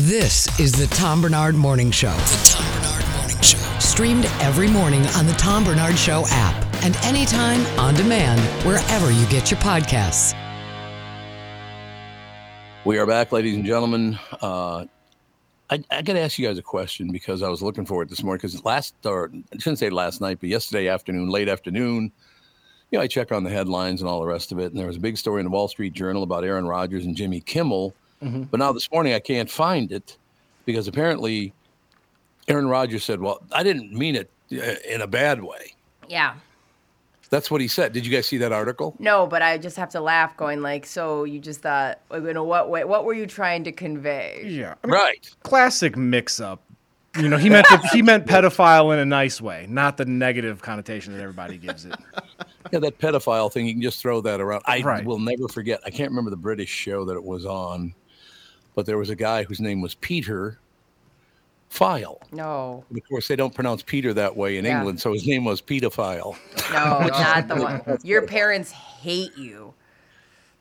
This is the Tom Barnard Morning Show. The Tom Barnard Morning Show. Streamed every morning on the Tom Barnard Show app and anytime on demand wherever you get your podcasts. We are back, ladies and gentlemen. I got to ask you guys a question because I was looking for it this morning because yesterday afternoon, late afternoon, you know, I check on the headlines and all the rest of it. And there was a big story in the Wall Street Journal about Aaron Rodgers and Jimmy Kimmel. Mm-hmm. But now this morning I can't find it because apparently Aaron Rodgers said, well, I didn't mean it in a bad way. Yeah. That's what he said. Did you guys see that article? No, but I just have to laugh going like, so you just thought, you know, what way? What were you trying to convey? Yeah. I mean, right. Classic mix up. You know, he meant pedophile in a nice way, not the negative connotation that everybody gives it. Yeah, that pedophile thing, you can just throw that around. I will never forget. I can't remember the British show that it was on, but there was a guy whose name was Peter File. No. And of course, they don't pronounce Peter that way in England, so his name was Peter File. No, not the one. Your parents hate you.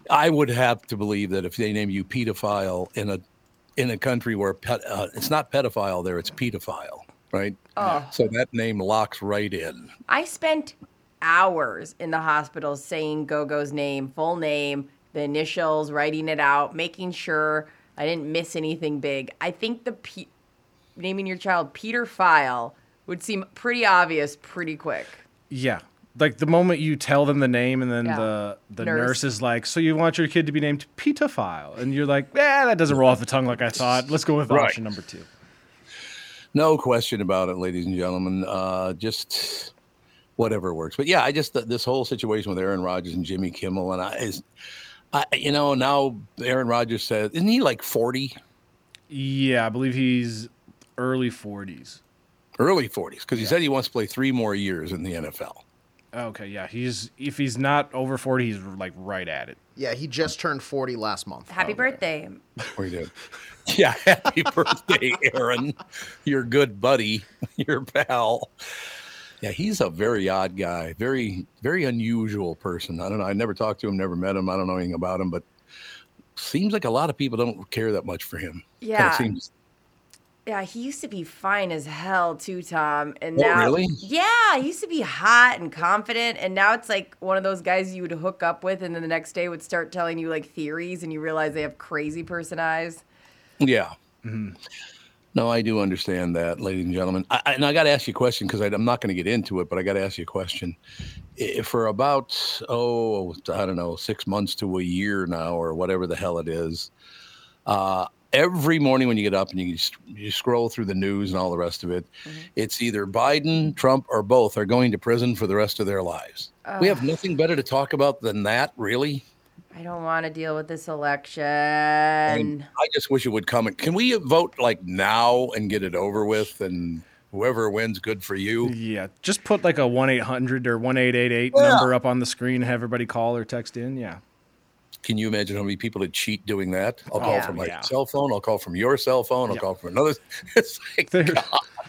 I would have to believe that if they name you Peter File in a country where it's not pedophile there, it's pedophile, right? Oh. So that name locks right in. I spent hours in the hospital saying Gogo's name, full name, the initials, writing it out, making sure I didn't miss anything big. I think naming your child Peter File would seem pretty obvious pretty quick. Yeah. Like the moment you tell them the name and then the nurse is like, so you want your kid to be named Peter File? And you're like, that doesn't roll off the tongue like I thought. Let's go with option number two. No question about it, ladies and gentlemen. Just whatever works. But yeah, I just this whole situation with Aaron Rodgers and Jimmy Kimmel. And now Aaron Rodgers says, isn't he like 40? Yeah, I believe he's early 40s. Early 40s, because he said he wants to play 3 more years in the NFL. Okay, yeah, if he's not over 40, he's like right at it. Yeah, he just turned 40 last month. Happy birthday! We did. Yeah, happy birthday, Aaron, your good buddy, your pal. Yeah, he's a very odd guy, very very unusual person. I don't know. I never talked to him, never met him. I don't know anything about him, but seems like a lot of people don't care that much for him. Yeah. Kind of seems. Yeah, he used to be fine as hell too, Tom. And now, really? Yeah, he used to be hot and confident, and now it's like one of those guys you would hook up with, and then the next day would start telling you like theories, and you realize they have crazy person eyes. Yeah. Mm-hmm. No, I do understand that, ladies and gentlemen. I got to ask you a question because I'm not going to get into it, but I got to ask you a question. For about 6 months to a year now, or whatever the hell it is. Every morning when you get up and you scroll through the news and all the rest of it, mm-hmm. It's either Biden, Trump, or both are going to prison for the rest of their lives. We have nothing better to talk about than that, really. I don't want to deal with this election. And I just wish it would come. Can we vote like now and get it over with? And whoever wins, good for you. Yeah, just put like a 1-800 or 1-888 number up on the screen and have everybody call or text in, yeah. Can you imagine how many people would cheat doing that? I'll call from my cell phone. I'll call from your cell phone. I'll call from another. It's like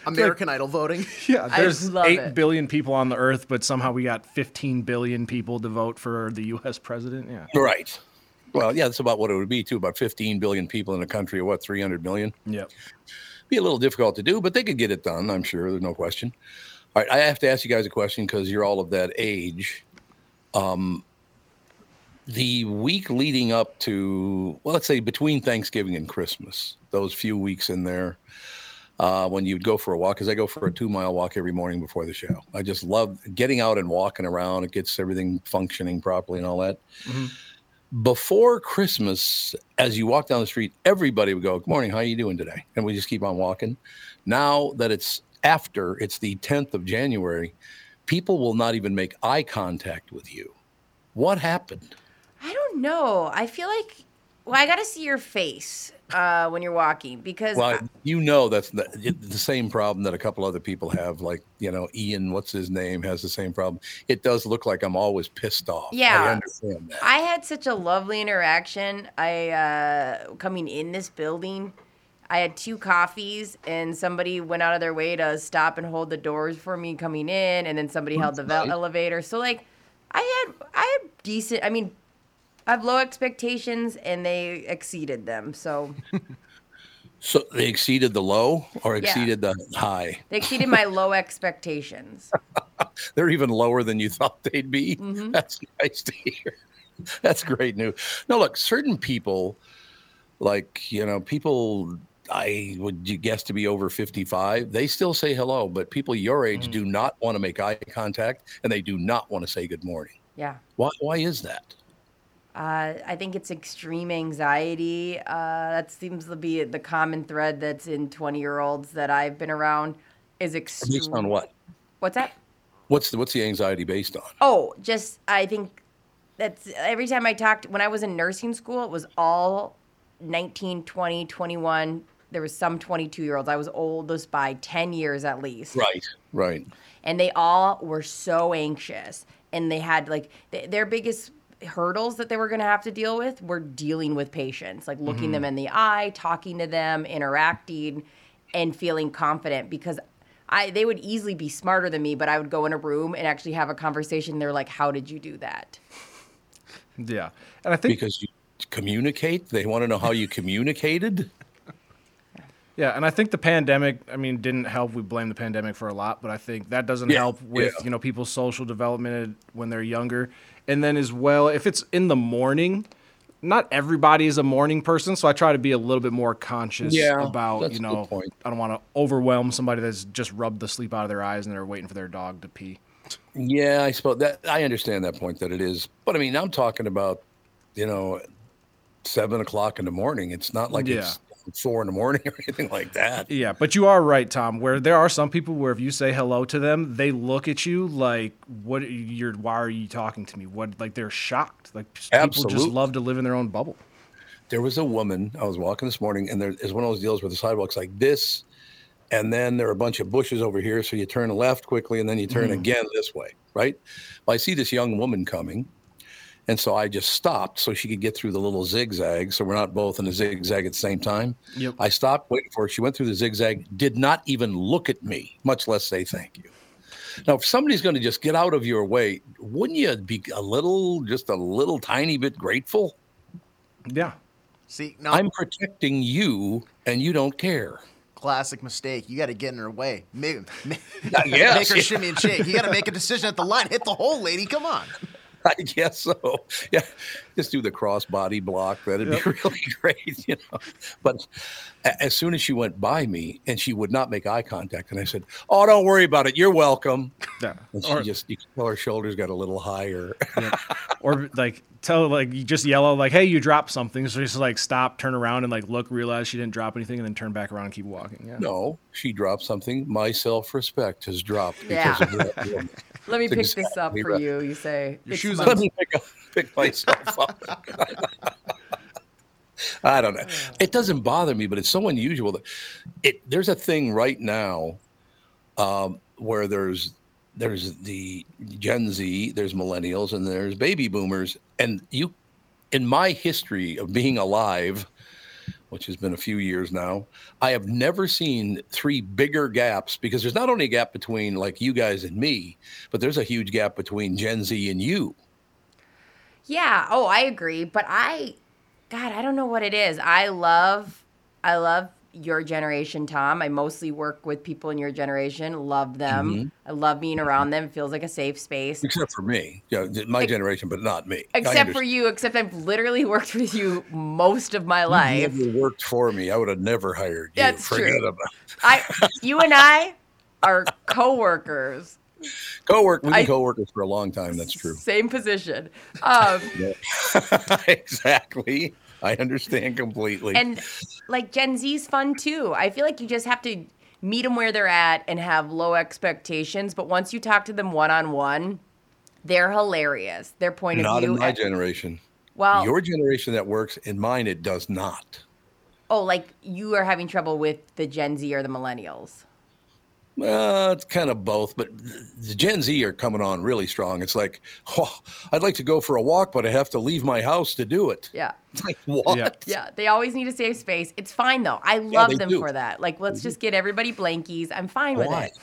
American Idol voting. Yeah, there's 8 billion people on the earth, but somehow we got 15 billion people to vote for the U.S. president. Yeah. Right. Well, yeah, that's about what it would be, too. About 15 billion people in a country of, 300 million? Yeah. Be a little difficult to do, but they could get it done, I'm sure. There's no question. All right, I have to ask you guys a question because you're all of that age. The week leading up to, well, let's say between Thanksgiving and Christmas, those few weeks in there when you'd go for a walk, because I go for a 2-mile walk every morning before the show. I just love getting out and walking around. It gets everything functioning properly and all that. Mm-hmm. Before Christmas, as you walk down the street, everybody would go, good morning, how are you doing today? And we just keep on walking. Now that it's the 10th of January, people will not even make eye contact with you. What happened? I don't know. I feel like, I got to see your face. when you're walking, because that's the same problem that a couple other people have. Like, you know, Ian, what's his name, has the same problem. It does look like I'm always pissed off. Yeah, I understand that. I had such a lovely interaction. I coming in this building, I had two coffees, and somebody went out of their way to stop and hold the doors for me coming in, and then somebody held the elevator. So, like, I had decent. I mean, I have low expectations, and they exceeded them. So, so they exceeded the low, or exceeded the high. They exceeded my low expectations. They're even lower than you thought they'd be. Mm-hmm. That's nice to hear. That's great news. Now, look, certain people, like, you know, people I would guess to be over 55, they still say hello, but people your age do not want to make eye contact, and they do not want to say good morning. Yeah. Why is that? I think it's extreme anxiety. That seems to be the common thread that's in 20-year-olds that I've been around, is extreme. Based on what? What's that? What's the anxiety based on? Oh, just, I think that's every time I talked, when I was in nursing school, it was all 19, 20, 21. There was some 22-year-olds. I was oldest by 10 years at least. Right. And they all were so anxious. And they had, like, their biggest hurdles that they were going to have to deal with were dealing with patients, like looking them in the eye, talking to them, interacting, and feeling confident, because they would easily be smarter than me, but I would go in a room and actually have a conversation. They're like, how did you do that? Yeah. And I think because you communicate, they want to know how you communicated. Yeah, and I think the pandemic, I mean, didn't help. We blame the pandemic for a lot, but I think that doesn't help with, you know, people's social development when they're younger. And then as well, if it's in the morning, not everybody is a morning person, so I try to be a little bit more conscious about, you know, I don't want to overwhelm somebody that's just rubbed the sleep out of their eyes and they're waiting for their dog to pee. Yeah, I suppose that I understand that point that it is. But I mean, I'm talking about, you know, 7 o'clock in the morning. It's not like it's 4 in the morning or anything like that. Yeah, but you are right, Tom, where there are some people where if you say hello to them, they look at you like, why are you talking to me? What, like, they're shocked. Like, people just love to live in their own bubble. There was a woman, I was walking this morning, and there is one of those deals where the sidewalk's like this, and then there are a bunch of bushes over here, so you turn left quickly, and then you turn again this way, right? Well, I see this young woman coming, and so I just stopped so she could get through the little zigzag, so we're not both in a zigzag at the same time. Yep. I stopped, waiting for her. She went through the zigzag, did not even look at me, much less say thank you. Now, if somebody's going to just get out of your way, wouldn't you be a little tiny bit grateful? Yeah. See, no, I'm protecting you, and you don't care. Classic mistake. You got to get in her way. Make her shimmy and shake. You got to make a decision at the line. Hit the hole, lady. Come on. I guess so. Yeah, just do the cross body block. That'd be really great, you know. But as soon as she went by me, and she would not make eye contact, and I said, "Oh, don't worry about it. You're welcome." Yeah. And she you can tell her shoulders got a little higher. Yeah. Or you just yell out, like, "Hey, you dropped something!" So just like stop, turn around, and like look, realize she didn't drop anything, and then turn back around and keep walking. Yeah. No, she dropped something. My self-respect has dropped because of that. Yeah. Let me pick this up for you. You say your shoes. Let me pick myself up. I don't know. It doesn't bother me, but it's so unusual that there's a thing right now where there's the Gen Z, there's millennials, and there's baby boomers. And you, in my history of being alive, which has been a few years now, I have never seen three bigger gaps, because there's not only a gap between like you guys and me, but there's a huge gap between Gen Z and you. Yeah. Oh, I agree. But I don't know what it is. I love your generation, Tom. I mostly work with people in your generation. Love them. Mm-hmm. I love being around them. It feels like a safe space. Except for me. Yeah, my generation, but not me. Except for you. Except I've literally worked with you most of my life. You never worked for me. I would have never hired you. That's true. You and I are co-workers. We've been co-workers for a long time. That's true. Same position. Exactly. I understand completely. And like Gen Z's fun too. I feel like you just have to meet them where they're at and have low expectations. But once you talk to them one-on-one, they're hilarious. Their point of view. Not in my generation. Well, your generation that works, in mine it does not. Oh, like you are having trouble with the Gen Z or the millennials? Well, it's kind of both, but the Gen Z are coming on really strong. It's like, oh, I'd like to go for a walk, but I have to leave my house to do it. Yeah. It's like, what? Yeah, they always need a safe space. It's fine, though. I love them for that. Like, let's just get everybody blankies. I'm fine with it.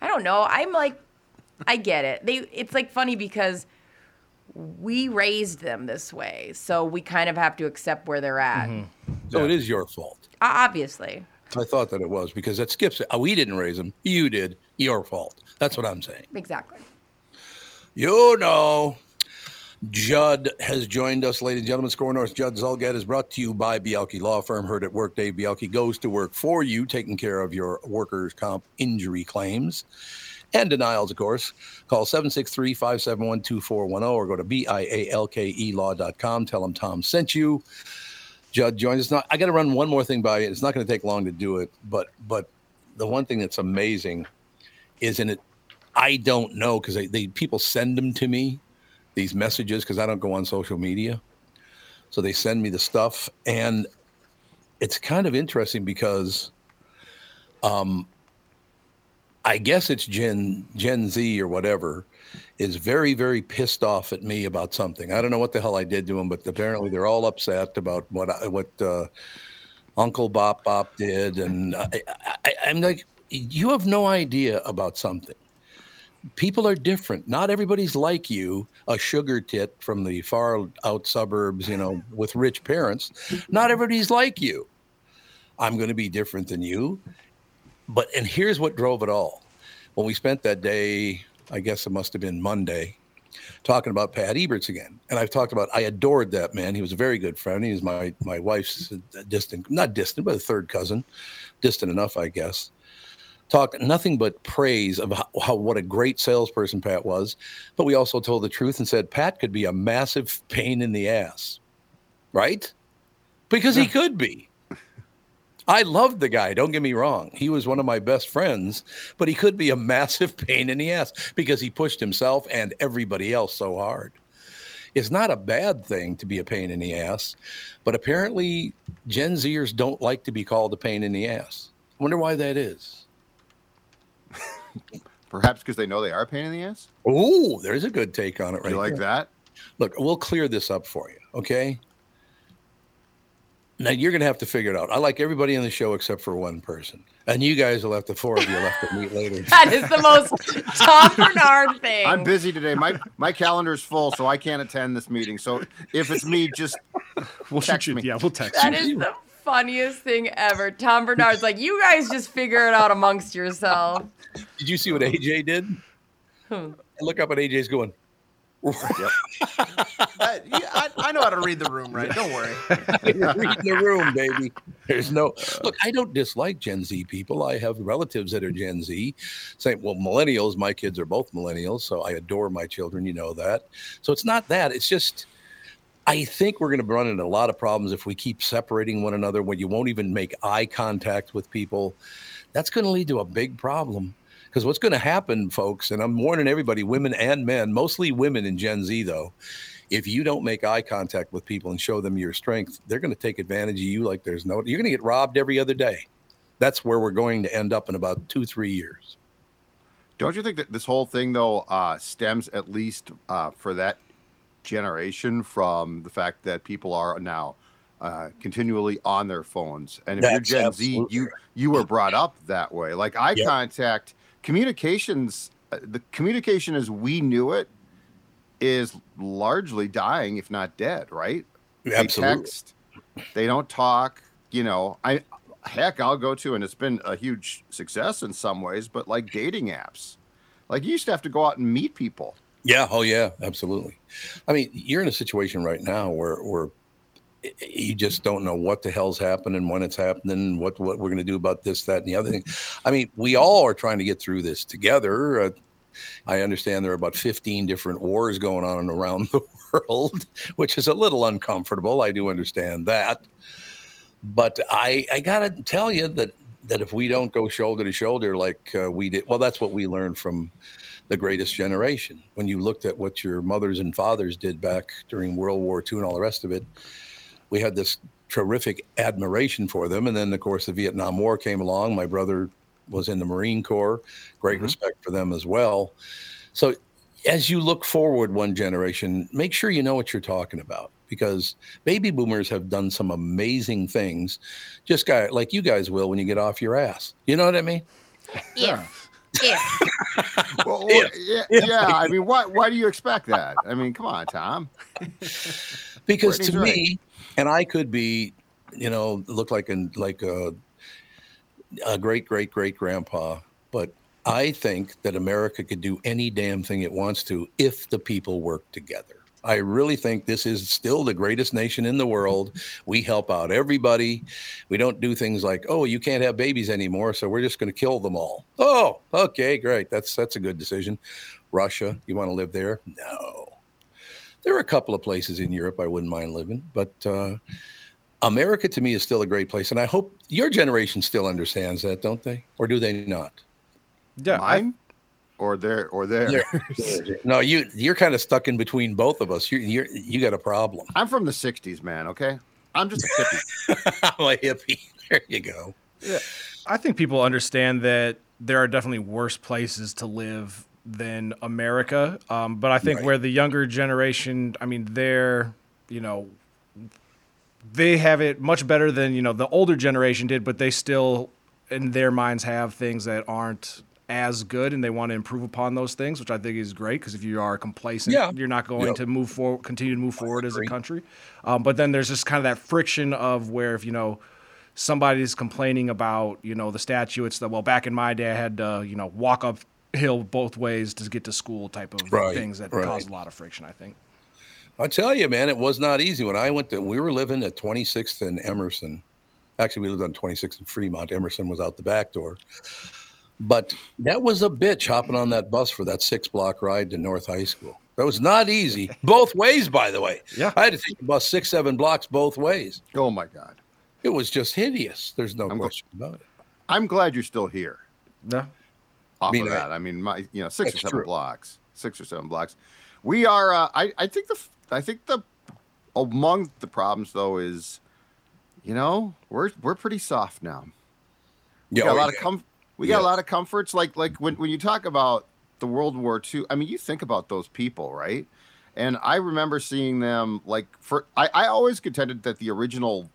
I don't know. I'm like, I get it. It's like funny because we raised them this way, so we kind of have to accept where they're at. Mm-hmm. So it is your fault. Obviously. I thought that it was because that skips it. Oh, we didn't raise them. You did. Your fault. That's what I'm saying. Exactly. You know, Judd has joined us, ladies and gentlemen. SKOR North. Judd Zulgad is brought to you by Bialke Law Firm. Heard at work. Dave Bialke goes to work for you, taking care of your workers' comp injury claims and denials, of course. Call 763-571-2410 or go to bialkelaw.com. Tell them Tom sent you. Judd joins us. I got to run one more thing by you. It's not going to take long to do it, but the one thing that's amazing is, and I don't know because people send them to me, these messages, because I don't go on social media. So they send me the stuff, and it's kind of interesting because I guess it's Gen Z or whatever is very, very pissed off at me about something. I don't know what the hell I did to them, but apparently they're all upset about what Uncle Bop Bop did. And I'm like, you have no idea about something. People are different. Not everybody's like you, a sugar tit from the far out suburbs, you know, with rich parents. Not everybody's like you. I'm going to be different than you. But, and here's what drove it all. When we spent that day, I guess it must have been Monday, talking about Pat Eberts again. And I've talked about, I adored that man. He was a very good friend. He was my wife's not distant, but a third cousin, distant enough, I guess. Talk nothing but praise of what a great salesperson Pat was. But we also told the truth and said, Pat could be a massive pain in the ass, right? Because he could be. I loved the guy. Don't get me wrong. He was one of my best friends, but he could be a massive pain in the ass because he pushed himself and everybody else so hard. It's not a bad thing to be a pain in the ass, but apparently Gen Zers don't like to be called a pain in the ass. I wonder why that is. Perhaps because they know they are a pain in the ass? Oh, there's a good take on it right there. You like that? Look, we'll clear this up for you, okay? Now, you're going to have to figure it out. I like everybody in the show except for one person. And you guys will have the four of you left to meet later. That is the most Tom Bernard thing. I'm busy today. My calendar's full, so I can't attend this meeting. So if it's me, just text me. Yeah, we'll text you. That is the funniest thing ever. Tom Bernard's like, you guys just figure it out amongst yourself. Did you see what AJ did? I look up at AJ's going. Yep. I know how to read the room, right? Don't worry. Read the room, baby. There's no look. I don't dislike Gen Z people. I have relatives that are Gen Z, saying, "Well, millennials. My kids are both millennials, so I adore my children. You know that." So it's not that. It's just I think we're going to run into a lot of problems if we keep separating one another. When you won't even make eye contact with people, that's going to lead to a big problem. Because what's going to happen, folks, and I'm warning everybody, women and men, mostly women in Gen Z, though, if you don't make eye contact with people and show them your strength, they're going to take advantage of you like there's no... You're going to get robbed every other day. That's where we're going to end up in about 2-3 years. Don't you think that this whole thing, though, stems at least for that generation from the fact that people are now continually on their phones? And if that's you're Gen Z, you were brought up that way. Like eye contact... Communications, the communication as we knew it is largely dying, if not dead, right? Absolutely. They text, they don't talk, you know. I'll go to, and it's been a huge success in some ways, but like dating apps. Like you used to have to go out and meet people. Yeah, oh yeah, absolutely. I mean, you're in a situation right now where you just don't know what the hell's happening, when it's happening, what we're going to do about this, that, and the other thing. I mean, we all are trying to get through this together. I understand there are about 15 different wars going on around the world, which is a little uncomfortable. I do understand that. But I got to tell you that if we don't go shoulder to shoulder like we did, well, that's what we learned from the greatest generation. When you looked at what your mothers and fathers did back during World War II and all the rest of it, we had this terrific admiration for them. And then, of course, the Vietnam War came along. My brother was in the Marine Corps. Great respect for them as well. So as you look forward one generation, make sure you know what you're talking about, because baby boomers have done some amazing things, just like you guys will when you get off your ass. You know what I mean? Yeah. Yeah. Yeah. I mean, why do you expect that? I mean, come on, Tom. Because Courtney's to me, and I could be, look like a great grandpa, but I think that America could do any damn thing it wants to if the people work together. I really think this is still the greatest nation in the world. We help out everybody. We don't do things like, oh, you can't have babies anymore, so we're just going to kill them all. Oh, okay, great. That's a good decision. Russia, you want to live there? No. There are a couple of places in Europe I wouldn't mind living, but America to me is still a great place, and I hope your generation still understands that, don't they? Or do they not? Yeah, mine or there. No, you're kind of stuck in between both of us. You got a problem. I'm from the '60s, man. Okay, I'm just a hippie. I'm a hippie. There you go. Yeah, I think people understand that there are definitely worse places to live than America. But I think where the younger generation, I mean, they have it much better than, the older generation did, but they still in their minds have things that aren't as good, and they want to improve upon those things, which I think is great, because if you are complacent, you're not going to move forward, continue to move forward as a country. But then there's just kind of that friction of where if, somebody's complaining about, the statue, it's the, well, back in my day I had to, walk up hill both ways to get to school type of things that cause a lot of friction, I think. I tell you, man, it was not easy. When I went to, we were living at 26th and Emerson. Actually, we lived on 26th and Fremont. Emerson was out the back door. But that was a bitch hopping on that bus for that 6-block ride to North High School. That was not easy. Both ways, by the way. Yeah. I had to take the bus 6-7 blocks both ways. Oh, my God. It was just hideous. There's no question about it. I'm glad you're still here. No. I mean, 6 or 7 blocks. 6 or 7 blocks. We are. I think among the problems though is, we're pretty soft now. We got a lot of comforts. Like when you talk about the World War II, I mean, you think about those people, right? And I remember seeing them I always contended that the original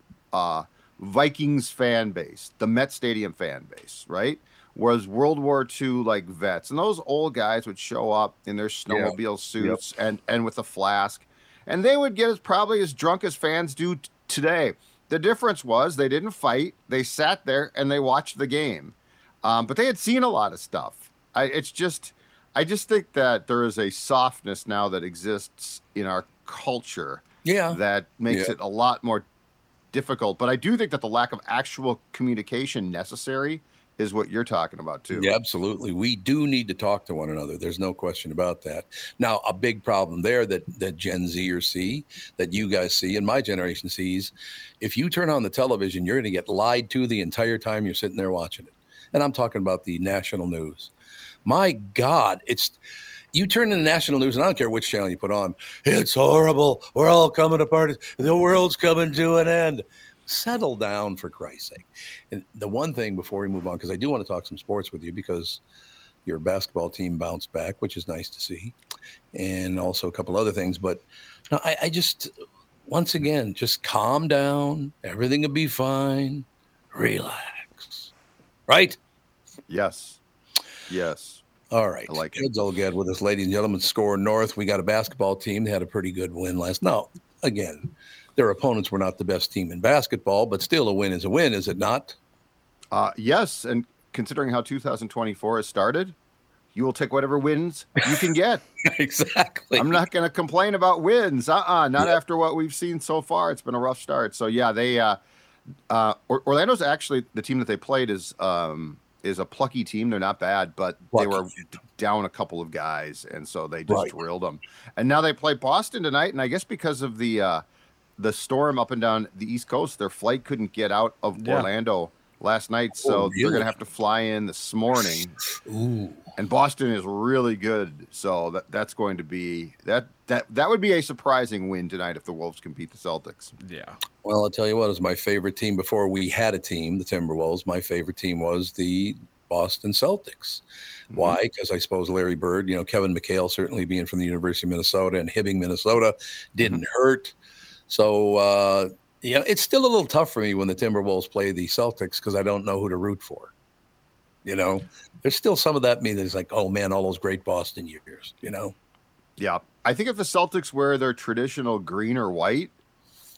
Vikings fan base, the Met Stadium fan base, right, was World War II like vets, and those old guys would show up in their snowmobile suits and with a flask, and they would get as probably as drunk as fans do today. The difference was they didn't fight; they sat there and they watched the game. But they had seen a lot of stuff. I just think that there is a softness now that exists in our culture that makes it a lot more difficult. But I do think that the lack of actual communication necessary is what you're talking about too. Yeah, absolutely. We do need to talk to one another. There's no question about that. Now, a big problem there that Gen Zers see, that you guys see, and my generation sees, if you turn on the television, you're going to get lied to the entire time you're sitting there watching it. And I'm talking about the national news. My God, you turn to the national news, and I don't care which channel you put on, it's horrible. We're all coming apart. The world's coming to an end. Settle down, for Christ's sake. And the one thing before we move on, because I do want to talk some sports with you, because your basketball team bounced back, which is nice to see, and also a couple other things. But no, I just, once again, just calm down. Everything will be fine. Relax. Right? Yes. Yes. All right. I like it. Judd Zulgad with us, ladies and gentlemen. SKOR North. We got a basketball team. They had a pretty good win last night. No, again, their opponents were not the best team in basketball, but still a win is a win, is it not? Yes, and considering how 2024 has started, you will take whatever wins you can get. Exactly. I'm not going to complain about wins. After what we've seen so far. It's been a rough start. So, yeah, they Orlando's actually – the team that they played is a plucky team. They're not bad, but they were down a couple of guys, and so they just drilled them. And now they play Boston tonight, and I guess because of the storm up and down the East Coast, their flight couldn't get out of Orlando last night, so they're going to have to fly in this morning. Ooh. And Boston is really good, so that's going to be that would be a surprising win tonight if the Wolves can beat the Celtics. Yeah. Well, I'll tell you what, it was my favorite team before we had a team, the Timberwolves. My favorite team was the Boston Celtics. Mm-hmm. Why? Because I suppose Larry Bird, you know, Kevin McHale, certainly being from the University of Minnesota and Hibbing, Minnesota, didn't hurt. So, you know, it's still a little tough for me when the Timberwolves play the Celtics because I don't know who to root for. You know, there's still some of that in me that's like, oh, man, all those great Boston years, you know? Yeah. I think if the Celtics wear their traditional green or white,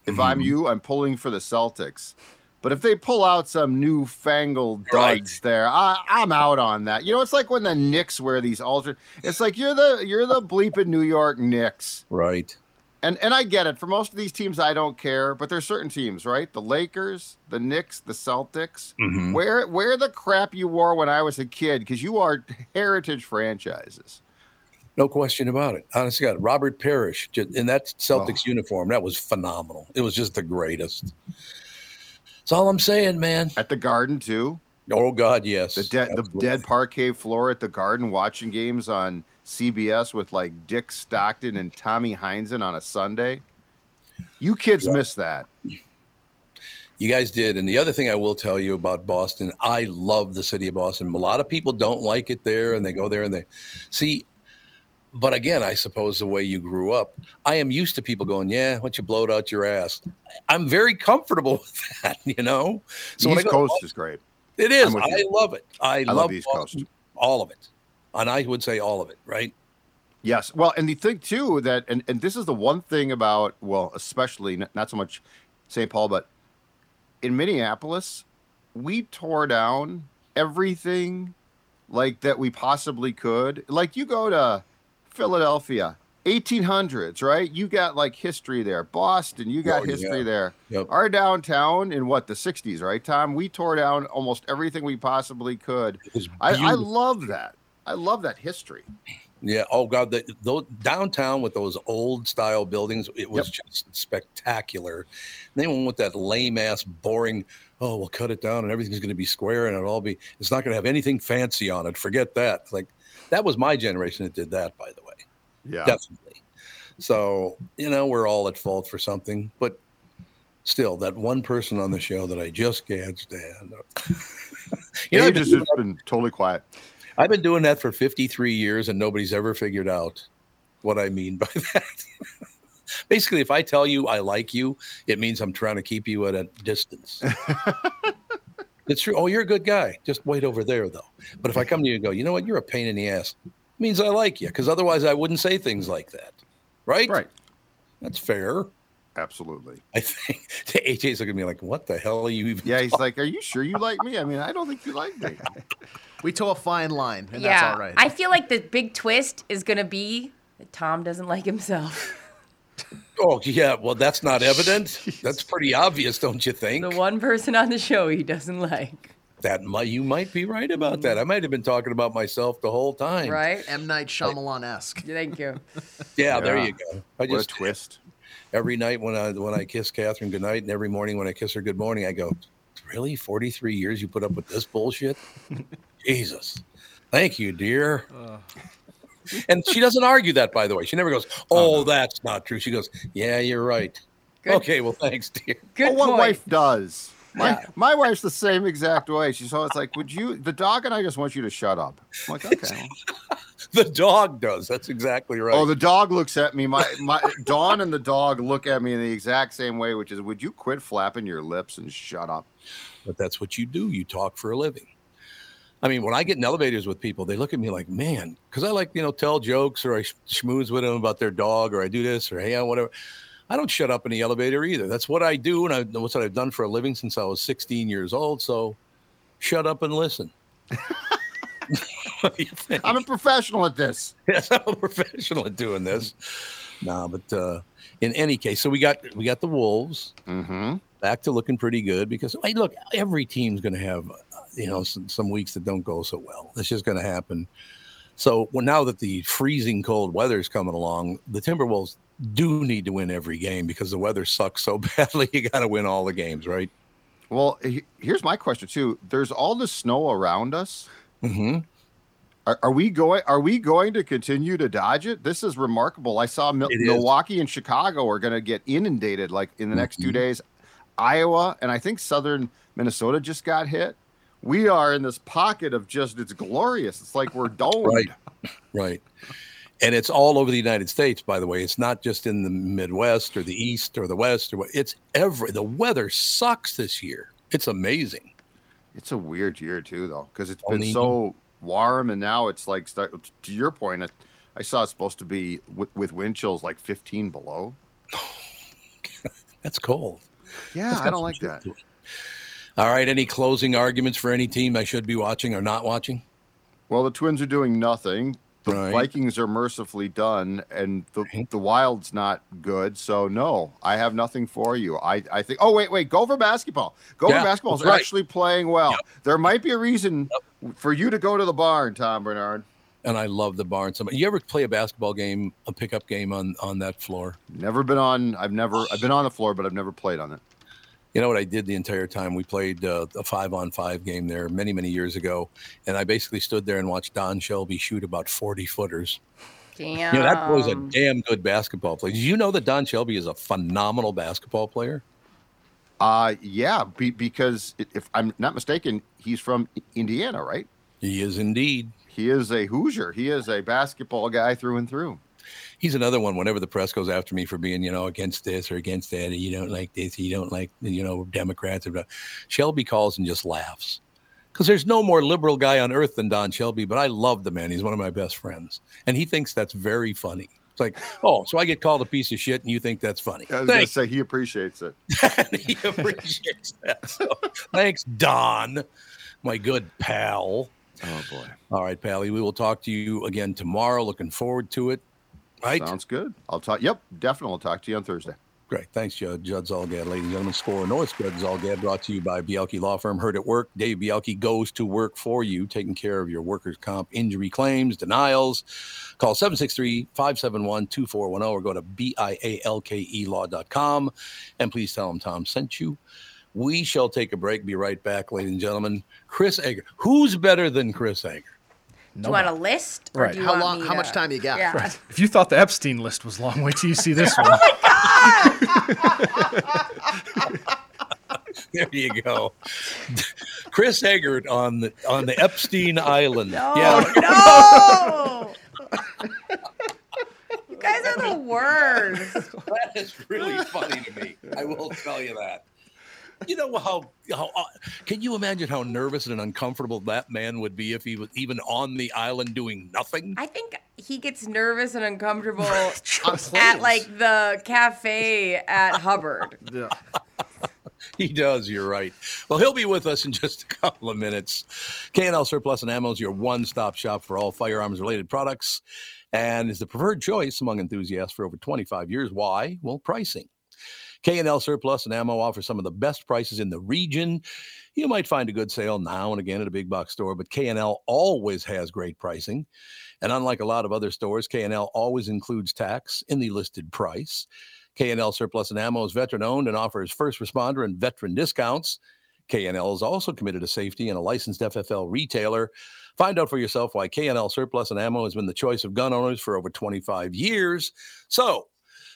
if I'm you, I'm pulling for the Celtics. But if they pull out some newfangled duds there, I'm out on that. You know, it's like when the Knicks wear these alternate. It's like you're the bleeping New York Knicks. Right. And I get it. For most of these teams, I don't care. But there's certain teams, right? The Lakers, the Knicks, the Celtics. Mm-hmm. Wear the crap you wore when I was a kid, because you are heritage franchises. No question about it. Honestly, God, Robert Parrish in that Celtics uniform, that was phenomenal. It was just the greatest. That's all I'm saying, man. At the Garden, too. Oh, God, yes. The dead parquet floor at the Garden, watching games on CBS with, like, Dick Stockton and Tommy Heinsohn on a Sunday. You kids miss that. You guys did. And the other thing I will tell you about Boston, I love the city of Boston. A lot of people don't like it there, and they go there and they see. But again, I suppose the way you grew up, I am used to people going, yeah, why don't you blow it out your ass? I'm very comfortable with that, you know? So East Coast is great. It is. I love it. I love East Coast. All of it. And I would say all of it, right? Yes. Well, and the thing, too, that, and this is the one thing about, well, especially not so much St. Paul, but in Minneapolis, we tore down everything like that we possibly could. Like you go to Philadelphia, 1800s, right? You got like history there. Boston, you got history there. Yep. Our downtown in the 60s, right, Tom? We tore down almost everything we possibly could. I love that. I love that history. Yeah. Oh, God. The downtown with those old style buildings, it was just spectacular. They went with that lame ass, boring, oh, we'll cut it down and everything's going to be square and it's not going to have anything fancy on it. Forget that. It's like, that was my generation that did that, by the way. Yeah. Definitely. So, you know, we're all at fault for something. But still, that one person on the show that I just can't stand. You know, I've just been totally quiet. I've been doing that for 53 years, and nobody's ever figured out what I mean by that. Basically, if I tell you I like you, it means I'm trying to keep you at a distance. It's true. Oh, you're a good guy. Just wait over there, though. But if I come to you and go, you know what? You're a pain in the ass. It means I like you, because otherwise I wouldn't say things like that. Right? Right. That's fair. Absolutely. I think AJ's looking at me like, what the hell are you even talking? He's like, are you sure you like me? I mean, I don't think you like me. We toe a fine line, and that's all right. I feel like the big twist is going to be that Tom doesn't like himself. Oh, yeah. Well, that's not evident. Jeez. That's pretty obvious, don't you think? The one person on the show he doesn't like. You might be right about that. I might have been talking about myself the whole time. Right? M. Night Shyamalan-esque. Thank you. Yeah, there you go. What a twist. Every night when I kiss Catherine goodnight and every morning when I kiss her good morning, I go, really? 43 years you put up with this bullshit? Jesus. Thank you, dear. And she doesn't argue that, by the way. She never goes, that's not true. She goes, yeah, you're right. Good. Okay, well, thanks, dear. Good point. What wife does. My wife's the same exact way. She's always like, the dog and I just want you to shut up. I'm like, okay. The dog does. That's exactly right. Oh, the dog looks at me. My Dawn and the dog look at me in the exact same way, which is, would you quit flapping your lips and shut up? But that's what you do. You talk for a living. I mean, when I get in elevators with people, they look at me like, man, because I like, you know, tell jokes or I schmooze with them about their dog or I do this or hey, whatever. I don't shut up in the elevator either. That's what I do. And that's what I've done for a living since I was 16 years old. So shut up and listen. What do you think? I'm a professional at this. Yes, I'm a professional at doing this. No, but in any case, so we got the Wolves back to looking pretty good because, hey, look, every team's going to have you know, some weeks that don't go so well. It's just going to happen. So now that the freezing cold weather is coming along, the Timberwolves do need to win every game because the weather sucks so badly. You got to win all the games, right? Well, here's my question too. There's all the snow around us. Mm-hmm. Are we going to continue to dodge it? This is remarkable. I saw Milwaukee and Chicago are going to get inundated like in the next 2 days. Iowa and I think southern Minnesota just got hit. We are in this pocket of just, it's glorious. It's like we're domed. Right. And it's all over the United States, by the way. It's not just in the Midwest or the East or the West. It's the weather sucks this year. It's amazing. It's a weird year too, though, because it's been so warm, and now it's like, to your point, I saw it's supposed to be with wind chills like 15 below. That's cold. Yeah, I don't like that. All right, any closing arguments for any team I should be watching or not watching? Well, the Twins are doing nothing. The Vikings are mercifully done, and the Wild's not good. So, no, I have nothing for you. I think – oh, wait, Gopher basketball. Gopher basketball is actually playing well. Yep. There might be a reason for you to go to the barn, Tom Barnard. And I love the barn. You ever play a basketball game, a pickup game on that floor? I've been on the floor, but I've never played on it. You know what I did the entire time? We played a 5-on-5 game there many, many years ago, and I basically stood there and watched Don Shelby shoot about 40-footers. Damn. You know, that was a damn good basketball player. Did you know that Don Shelby is a phenomenal basketball player? Because if I'm not mistaken, he's from Indiana, right? He is indeed. He is a Hoosier. He is a basketball guy through and through. He's another one. Whenever the press goes after me for being, against this or against that, and you don't like this, you don't like, Democrats, Shelby calls and just laughs because there's no more liberal guy on earth than Don Shelby. But I love the man. He's one of my best friends, and he thinks that's very funny. It's like, oh, so I get called a piece of shit, and you think that's funny? I was going to say he appreciates it. He appreciates that. So, thanks, Don, my good pal. Oh boy. All right, Pally. We will talk to you again tomorrow. Looking forward to it. Right. Sounds good. I'll talk to you on Thursday. Great. Thanks, Judd Zulgad. Ladies and gentlemen, SKOR North. Judd Zulgad brought to you by Bialke Law Firm. Heard at work. Dave Bialke goes to work for you, taking care of your workers' comp injury claims, denials. Call 763-571-2410 or go to bialkelaw.com. And please tell them Tom sent you. We shall take a break. Be right back, ladies and gentlemen. Chris Egert. Who's better than Chris Egert? Do you want a list? Or do you how much time you got? Yeah. Right. If you thought the Epstein list was long, wait till you see this one. Oh, my God! There you go. Chris Egert on the Epstein Island. No, You guys are the worst. That is really funny to me. I will tell you that. You know how can you imagine how nervous and uncomfortable that man would be if he was even on the island doing nothing? I think he gets nervous and uncomfortable at like the cafe at Hubbard. Yeah. He does. You're right. Well, he'll be with us in just a couple of minutes. K&L Surplus and Ammo is your one-stop shop for all firearms-related products and is the preferred choice among enthusiasts for over 25 years. Why? Well, pricing. K&L Surplus and Ammo offers some of the best prices in the region. You might find a good sale now and again at a big box store, but K&L always has great pricing. And unlike a lot of other stores, K&L always includes tax in the listed price. K&L Surplus and Ammo is veteran-owned and offers first responder and veteran discounts. K&L is also committed to safety and a licensed FFL retailer. Find out for yourself why K&L Surplus and Ammo has been the choice of gun owners for over 25 years. So,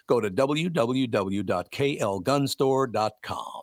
go to www.klgunstore.com.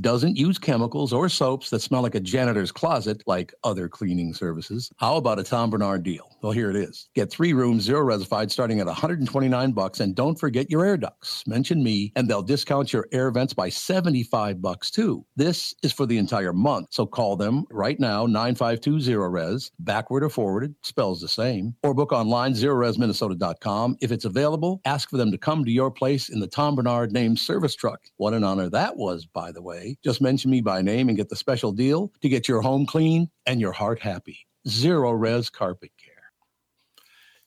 doesn't use chemicals or soaps that smell like a janitor's closet like other cleaning services. How about a Tom Barnard deal? Well, here it is. Get 3 rooms, zero-resified, starting at $129, and don't forget your air ducts. Mention me, and they'll discount your air vents by $75, too. This is for the entire month, so call them right now, 952-ZERO-RES, backward or forwarded, spells the same, or book online, zeroresminnesota.com. If it's available, ask for them to come to your place in the Tom Barnard named service truck. What an honor that was, by the way. today. Just mention me by name and get the special deal to get your home clean and your heart happy. Zero Res Carpet Care.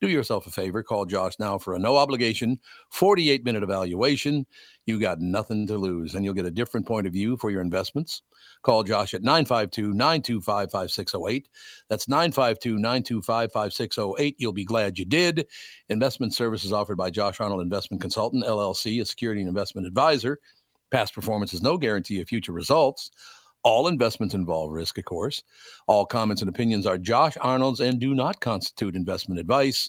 Do yourself a favor. Call Josh now for a no-obligation, 48-minute evaluation. You got nothing to lose, and you'll get a different point of view for your investments. Call Josh at 952-925-5608. That's 952-925-5608. You'll be glad you did. Investment services offered by Josh Arnold Investment Consultant, LLC, a security and investment advisor. Past performance is no guarantee of future results. All investments involve risk, of course. All comments and opinions are Josh Arnold's and do not constitute investment advice.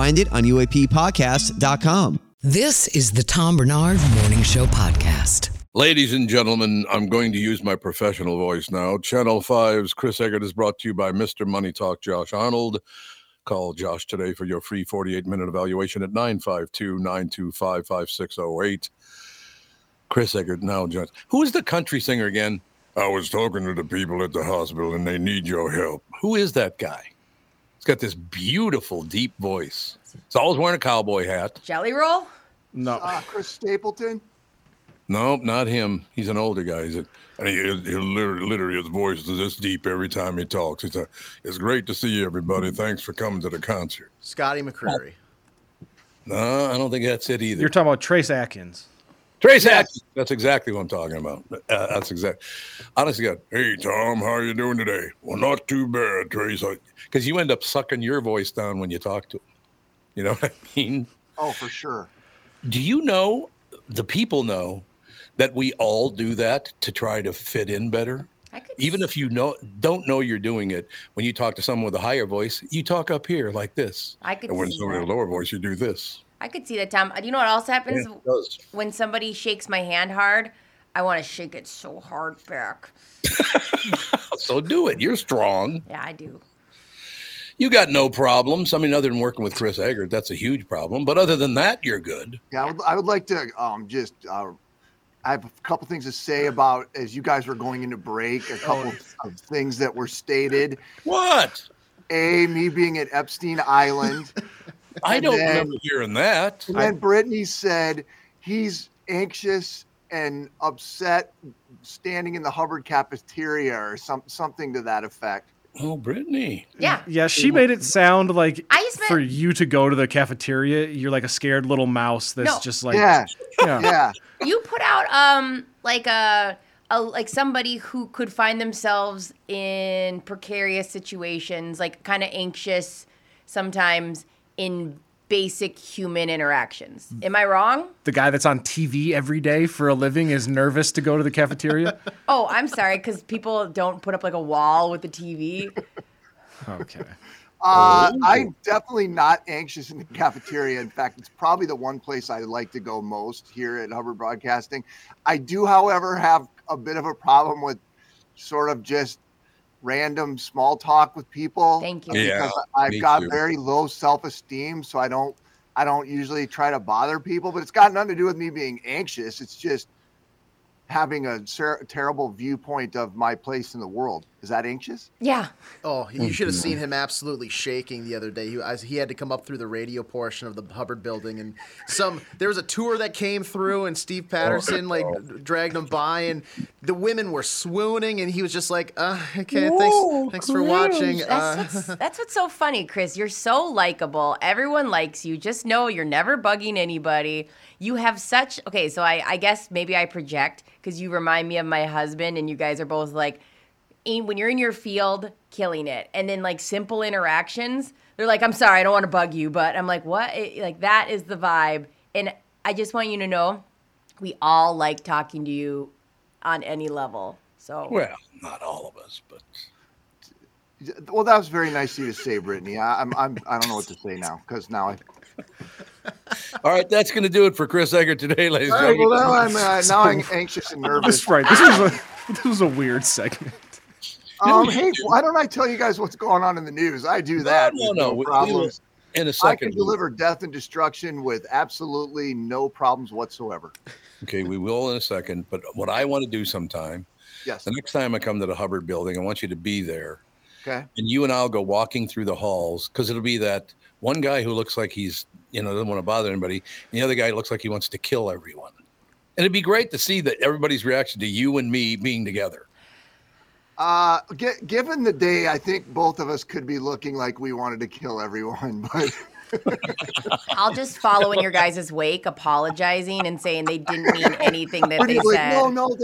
it on UAPpodcast.com. This is the Tom Barnard Morning Show Podcast. Ladies and gentlemen, I'm going to use my professional voice now. Channel 5's Chris Egert is brought to you by Mr. Money Talk, Josh Arnold. Call Josh today for your free 48-minute evaluation at 952-925-5608. Chris Egert now joins. Who is the country singer again? I was talking to the people at the hospital and they need your help. Who is that guy? He's got this beautiful, deep voice. He's always wearing a cowboy hat. Jelly Roll? No. Chris Stapleton? No, not him. He's an older guy. He's literally his voice is this deep every time he talks. It's great to see you, everybody. Thanks for coming to the concert. Scotty McCreery. No, I don't think that's it either. You're talking about Trace Atkins. Trace Atkins. That's exactly what I'm talking about. Honestly, God. Hey, Tom, how are you doing today? Well, not too bad, Trace. Because you end up sucking your voice down when you talk to him. You know what I mean? Oh, for sure. Do you know, the people know, that we all do that to try to fit in better? Even if you don't know you're doing it, when you talk to someone with a higher voice, you talk up here like this. And when someone with a lower voice, you do this. I could see that, Tom. Do you know what else happens? Yeah, when somebody shakes my hand hard, I want to shake it so hard back. So do it. You're strong. Yeah, I do. You got no problems. I mean, other than working with Chris Egert, that's a huge problem. But other than that, you're good. Yeah, I would like to I have a couple things to say about, as you guys were going into break, a couple of things that were stated. What? A, me being at Epstein Island. I don't remember hearing that. And then Brittany said he's anxious and upset standing in the Hubbard cafeteria or something to that effect. Oh, Brittany. Yeah. Yeah, she made it sound like for you to go to the cafeteria, you're like a scared little mouse that's just like... Yeah. Yeah. You put out like somebody who could find themselves in precarious situations, like kind of anxious sometimes, in basic human interactions. Am I wrong? The guy that's on TV every day for a living is nervous to go to the cafeteria? Oh, I'm sorry, because people don't put up like a wall with the TV. Okay. I'm definitely not anxious in the cafeteria. In fact, it's probably the one place I like to go most here at Hubbard Broadcasting. I do, however, have a bit of a problem with sort of just random small talk with people. Thank you. Because I've got very low self-esteem, so I don't usually try to bother people, but it's got nothing to do with me being anxious. It's just having a terrible viewpoint of my place in the world. Is that anxious? Yeah. Oh, you should have seen him absolutely shaking the other day. He had to come up through the radio portion of the Hubbard building, and there was a tour that came through, and Steve Patterson dragged him by, and the women were swooning, and he was just like, okay, whoa, thanks for watching. That's what's so funny, Chris. You're so likable. Everyone likes you. Just know you're never bugging anybody. You have such... Okay, so I guess maybe I project, because you remind me of my husband, and you guys are both like when you're in your field, killing it. And then like simple interactions, they're like, I'm sorry, I don't want to bug you. But I'm like, what? Like that is the vibe. And I just want you to know, we all like talking to you on any level. So well, not all of us, but. Well, that was very nice of you to say, Brittany. I don't know what to say now because now I. All right, that's going to do it for Chris Egert today, ladies and gentlemen. Well, now I'm anxious and nervous. That's right. This was a weird segment. Hey, why don't I tell you guys what's going on in the news? I do that. No problems. In a second, I can deliver death and destruction with absolutely no problems whatsoever. Okay, we will in a second. But what I want to do sometime, yes, the next time I come to the Hubbard building, I want you to be there. Okay. And you and I'll go walking through the halls because it'll be that one guy who looks like he's, doesn't want to bother anybody. And the other guy looks like he wants to kill everyone. And it'd be great to see that everybody's reaction to you and me being together. Given the day, I think both of us could be looking like we wanted to kill everyone. But I'll just follow in your guys' wake, apologizing and saying they didn't mean anything that they said. No,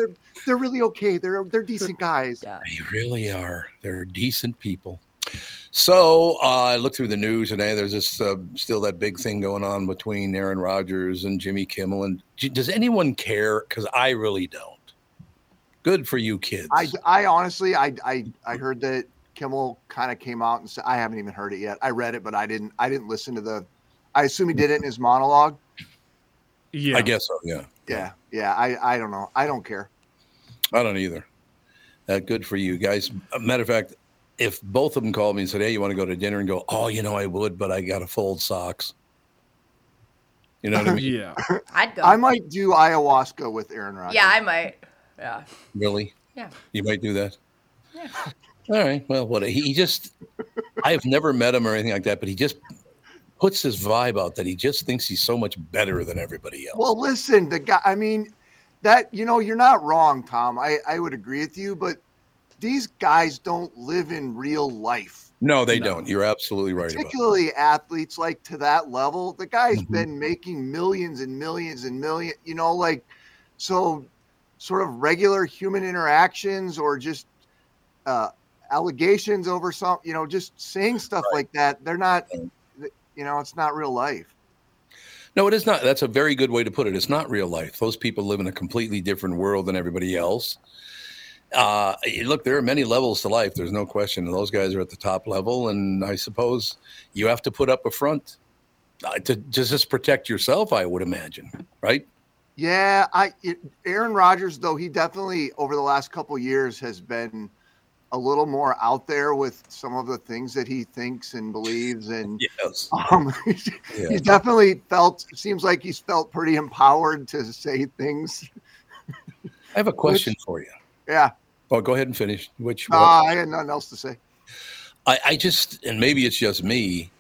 they're really okay. They're decent guys. Yeah. They really are. They're decent people. So I looked through the news today. There's this still that big thing going on between Aaron Rodgers and Jimmy Kimmel. And does anyone care? Because I really don't. Good for you kids. I honestly heard that Kimmel kind of came out and said, I haven't even heard it yet. I read it, but I didn't listen to I assume he did it in his monologue. Yeah, I guess so. Yeah. I don't know. I don't care. I don't either. Good for you guys. Matter of fact, if both of them called me and said, hey, you want to go to dinner and go, oh, I would, but I got to fold socks. You know what I mean? Yeah. I'd go. I might do ayahuasca with Aaron Rodgers. Yeah, I might. Yeah. Really? Yeah. You might do that? Yeah. All right. Well, what he just, I've never met him or anything like that, but he just puts his vibe out that he just thinks he's so much better than everybody else. Well, listen, the guy, you're not wrong, Tom. I would agree with you, but these guys don't live in real life. No, they don't. You're absolutely right. Particularly athletes like to that level. The guy's been making millions and millions and millions, so sort of regular human interactions or just allegations over some, just saying stuff like that. They're not, it's not real life. No, it is not. That's a very good way to put it. It's not real life. Those people live in a completely different world than everybody else. Look, there are many levels to life. There's no question. Those guys are at the top level. And I suppose you have to put up a front to just protect yourself, I would imagine. Right. Yeah, Aaron Rodgers, though, he definitely over the last couple of years has been a little more out there with some of the things that he thinks and believes. And yes. He's definitely seems like he's felt pretty empowered to say things. I have a question for you. Yeah. Oh, go ahead and finish. I had nothing else to say. I just, and maybe it's just me,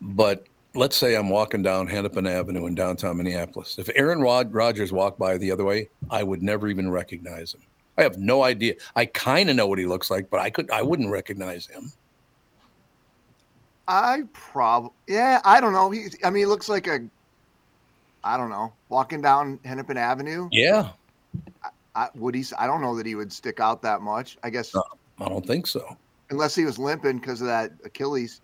but let's say I'm walking down Hennepin Avenue in downtown Minneapolis. If Aaron Rodgers walked by the other way, I would never even recognize him. I have no idea. I kind of know what he looks like, but I wouldn't recognize him. I don't know. He looks like walking down Hennepin Avenue. Yeah. I don't know that he would stick out that much. I guess. No, I don't think so. Unless he was limping because of that Achilles.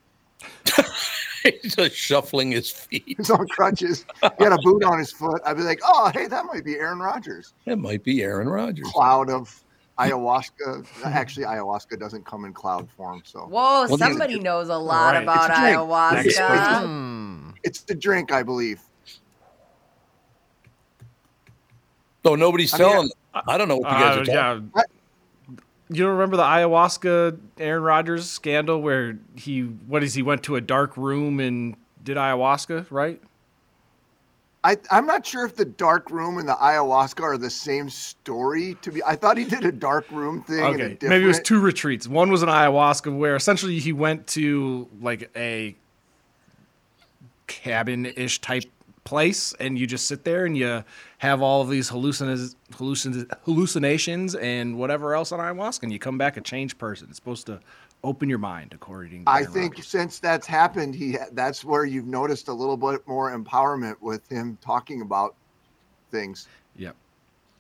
He's just shuffling his feet. He's on crutches. He had a boot on his foot. I'd be like, oh, hey, that might be Aaron Rodgers. It might be Aaron Rodgers. Cloud of ayahuasca. Actually, ayahuasca doesn't come in cloud form. So. Whoa, somebody knows a lot about ayahuasca. It's the drink, I believe. So nobody's selling. I don't know what you guys are talking about. You don't remember the ayahuasca Aaron Rodgers scandal where he went to a dark room and did ayahuasca, right? I'm not sure if the dark room and the ayahuasca are the same story. I thought he did a dark room thing. Okay, maybe it was two retreats. One was an ayahuasca where essentially he went to like a cabin-ish type place and you just sit there and you have all of these hallucinations and whatever else on ayahuasca and you come back a changed person. It's supposed to open your mind, according to Aaron Rodgers. Since that's happened, that's where you've noticed a little bit more empowerment with him talking about things. Yep.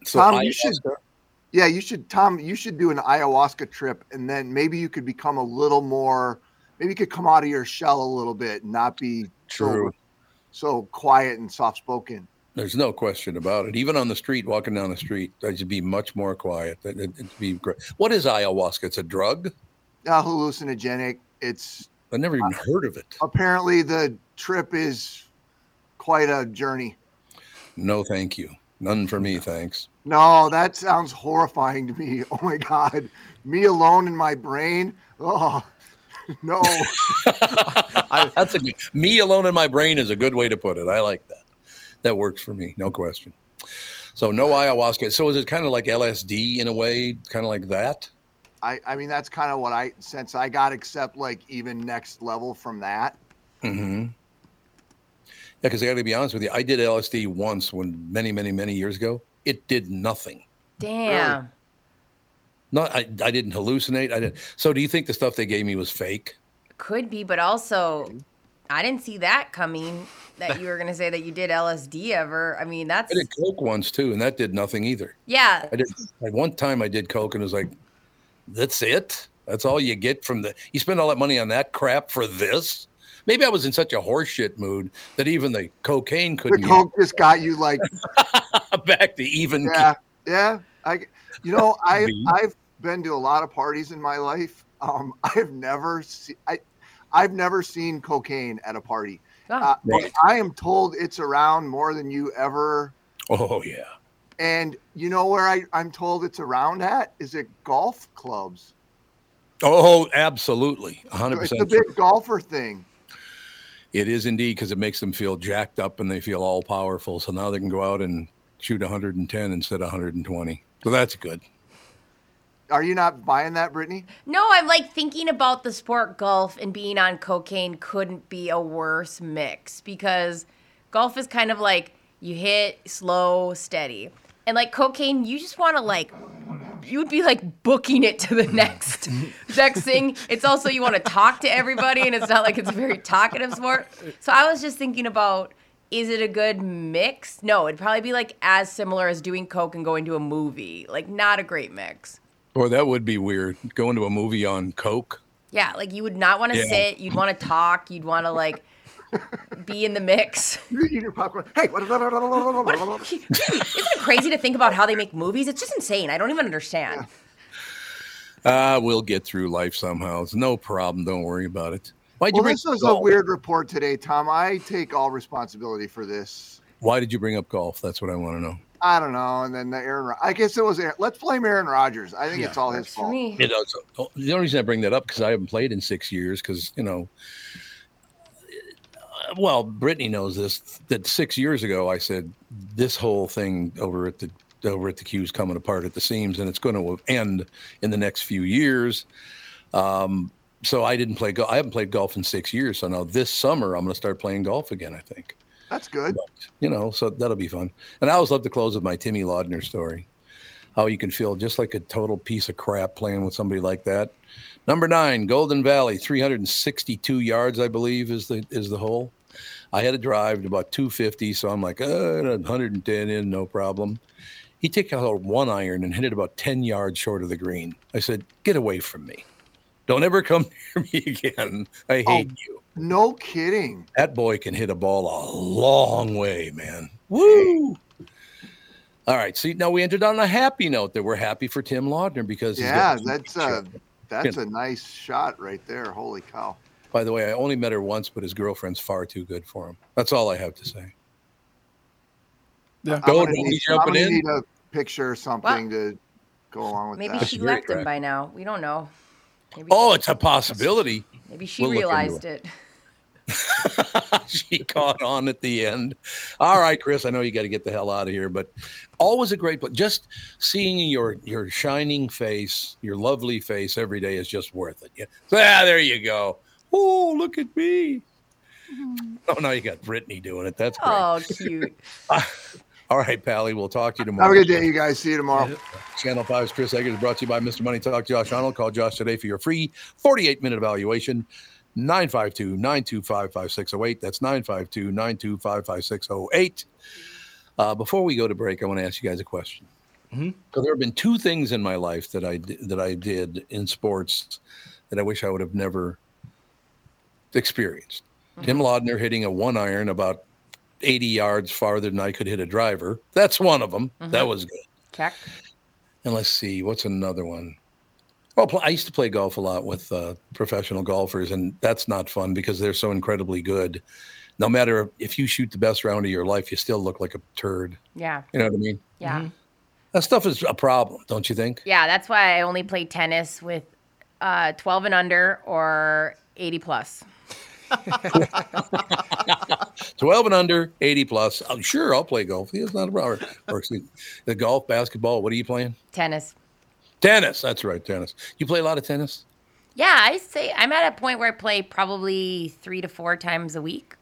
So Tom, you should Yeah, you should, Tom, you should do an ayahuasca trip, and then maybe you could become a little more, maybe you could come out of your shell a little bit and not be so quiet and soft-spoken. There's no question about it. Even on the street, walking down the street, I'd be much more quiet. It'd be great. What is ayahuasca? It's a drug? Hallucinogenic. I've never even heard of it. Apparently, the trip is quite a journey. No, thank you. None for me, thanks. No, that sounds horrifying to me. Oh, my God. Me alone in my brain? Oh, no. Me alone in my brain is a good way to put it. I like that. That works for me, no question. So no ayahuasca. So is it kind of like LSD in a way, kind of like that? I mean, that's kind of what I sense. I got except like even next level from that. Mm-hmm. Yeah, because I got to be honest with you. I did LSD once when many years ago. It did nothing. Damn. Really. I didn't hallucinate. I didn't. So do you think the stuff they gave me was fake? Could be, but also I didn't see that coming. That you were going to say that you did LSD ever. I mean, that's... I did coke once, too, and that did nothing either. Yeah. One time I did coke, and it was like, that's it? That's all you get from the... You spend all that money on that crap for this? Maybe I was in such a horseshit mood that even the cocaine couldn't... The coke just got you, like... back to even... Yeah, yeah. I've been to a lot of parties in my life. I've never seen cocaine at a party. But I am told it's around more than you ever. Oh, yeah. And you know where I'm told it's around at? Is it golf clubs? Oh, absolutely. 100%. It's a big golfer thing. It is indeed, because it makes them feel jacked up and they feel all powerful. So now they can go out and shoot 110 instead of 120. So that's good. Are you not buying that, Brittany? No, I'm like thinking about the sport golf and being on cocaine couldn't be a worse mix, because golf is kind of like you hit slow, steady. And like cocaine, you just want to like, you would be like booking it to the next thing. It's also you want to talk to everybody, and it's not like it's a very talkative sport. So I was just thinking about, is it a good mix? No, it'd probably be like as similar as doing coke and going to a movie. Like not a great mix. Boy, that would be weird, going to a movie on coke. Yeah, like you would not want to sit. You'd want to talk. You'd want to like be in the mix. You eat your popcorn. Hey, isn't it crazy to think about how they make movies? It's just insane. I don't even understand. Yeah. We'll get through life somehow. It's no problem. Don't worry about it. This was a weird report today, Tom. I take all responsibility for this. Why did you bring up golf? That's what I want to know. I don't know. And then I guess it was Aaron. Let's blame Aaron Rodgers. I think it's all his fault. You know, so the only reason I bring that up, because I haven't played in 6 years, because, you know, well, Brittany knows this, that 6 years ago I said this whole thing over at the Q is coming apart at the seams, and it's going to end in the next few years. So I didn't play golf. I haven't played golf in 6 years. So now this summer I'm going to start playing golf again, I think. That's good. But, you know, so that'll be fun. And I always love to close with my Timmy Laudner story, how you can feel just like a total piece of crap playing with somebody like that. Number 9, Golden Valley, 362 yards, I believe, is the hole. I had a drive to about 250, so I'm like, 110 in, no problem. He took out a one iron and hit it about 10 yards short of the green. I said, get away from me. Don't ever come near me again. I hate you. No kidding. That boy can hit a ball a long way, man. Woo! All right. See, now we entered on a happy note that we're happy for Tim Laudner, because that's a nice shot right there. Holy cow! By the way, I only met her once, but his girlfriend's far too good for him. That's all I have to say. Yeah. I'm gonna need a picture or something to go along with. Maybe she left him by now. We don't know. It's a possibility. Maybe she realized it. She caught on at the end. All right, Chris, I know you got to get the hell out of here, but always a great place. Just seeing your shining face, your lovely face every day is just worth it. Yeah. So, there you go. Oh, look at me. Oh, now you got Brittany doing it. That's great. Oh, cute. All right, Pally, we'll talk to you tomorrow. Have a good day, you guys. See you tomorrow. Channel 5's Chris Egert is brought to you by Mr. Money Talk, Josh Arnold. Call Josh today for your free 48-minute evaluation. 952-925-5608. That's 952-925-5608. Before we go to break, I want to ask you guys a question. Because there have been two things in my life that I did in sports that I wish I would have never experienced. Mm-hmm. Tim Laudner hitting a one iron about 80 yards farther than I could hit a driver. That's one of them. Mm-hmm. That was good. Check. And let's see, what's another one? Well, I used to play golf a lot with professional golfers, and that's not fun because they're so incredibly good. No matter if you shoot the best round of your life, you still look like a turd. Yeah. You know what I mean? Yeah. Mm-hmm. That stuff is a problem, don't you think? Yeah, that's why I only play tennis with 12 and under or 80 plus. 12 and under, 80 plus. Oh, sure, I'll play golf. It's not a problem. Or excuse me, the golf, basketball, what are you playing? Tennis. Tennis. That's right, tennis. You play a lot of tennis? Yeah, I say I'm at a point where I play probably 3 to 4 times a week.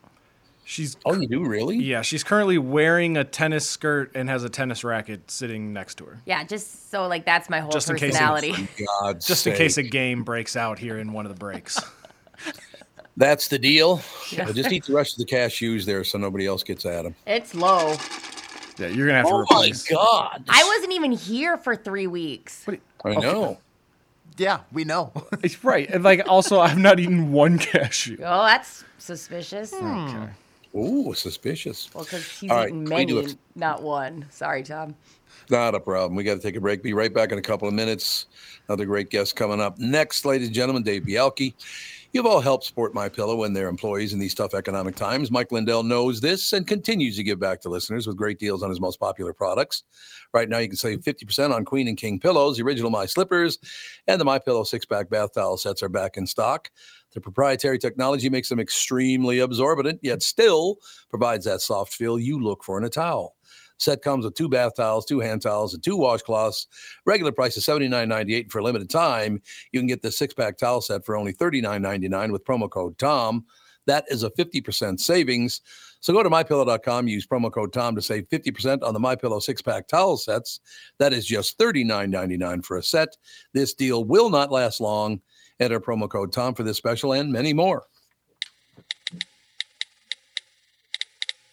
Oh, you do, really? Yeah, she's currently wearing a tennis skirt and has a tennis racket sitting next to her. Yeah, just so like that's my whole personality. In case a game breaks out here in one of the breaks. That's the deal. Yeah. Just eat the rest of the cashews there so nobody else gets at them. It's low. Yeah, you're going to have to replace. Oh, my God. I wasn't even here for 3 weeks. I know. Okay. Yeah, we know. It's right. And like also, I've not eaten one cashew. Oh, that's suspicious. Okay. Oh, suspicious. Well, because he's eating many, not one. Sorry, Tom. Not a problem. We got to take a break. Be right back in a couple of minutes. Another great guest coming up next, ladies and gentlemen, Dave Bialke. You've all helped support MyPillow and their employees in these tough economic times. Mike Lindell knows this and continues to give back to listeners with great deals on his most popular products. Right now, you can save 50% on Queen and King pillows, the original My Slippers, and the MyPillow 6-pack bath towel sets are back in stock. Their proprietary technology makes them extremely absorbent, yet still provides that soft feel you look for in a towel. Set comes with 2 bath towels, 2 hand towels, and 2 washcloths. Regular price is $79.98. For a limited time, you can get the 6-pack towel set for only $39.99 with promo code TOM. That is a 50% savings. So go to MyPillow.com, use promo code TOM to save 50% on the MyPillow 6-pack towel sets. That is just $39.99 for a set. This deal will not last long. Enter promo code TOM for this special and many more.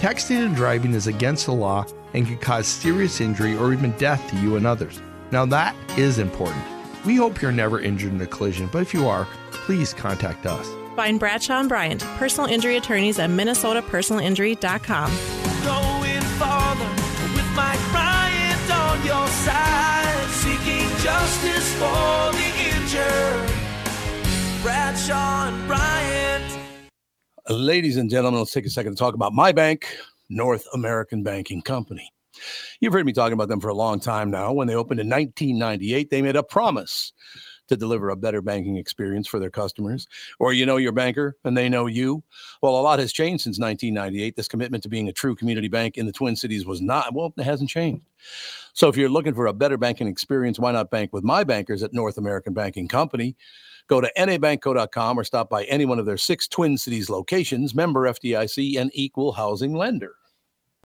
Texting and driving is against the law and can cause serious injury or even death to you and others. Now that is important. We hope you're never injured in a collision, but if you are, please contact us. Find Bradshaw and Bryant, personal injury attorneys at minnesotapersonalinjury.com. Going farther with Mike Bryant on your side, seeking justice for the injured. Bradshaw and Bryant. Ladies and gentlemen, let's take a second to talk about my bank, North American Banking Company. You've heard me talking about them for a long time now. When they opened in 1998, they made a promise to deliver a better banking experience for their customers. Or you know your banker and they know you. Well, a lot has changed since 1998. This commitment to being a true community bank in the Twin Cities it hasn't changed. So if you're looking for a better banking experience, why not bank with my bankers at North American Banking Company? Go to nabankco.com or stop by any one of their 6 Twin Cities locations, member FDIC, and equal housing lender.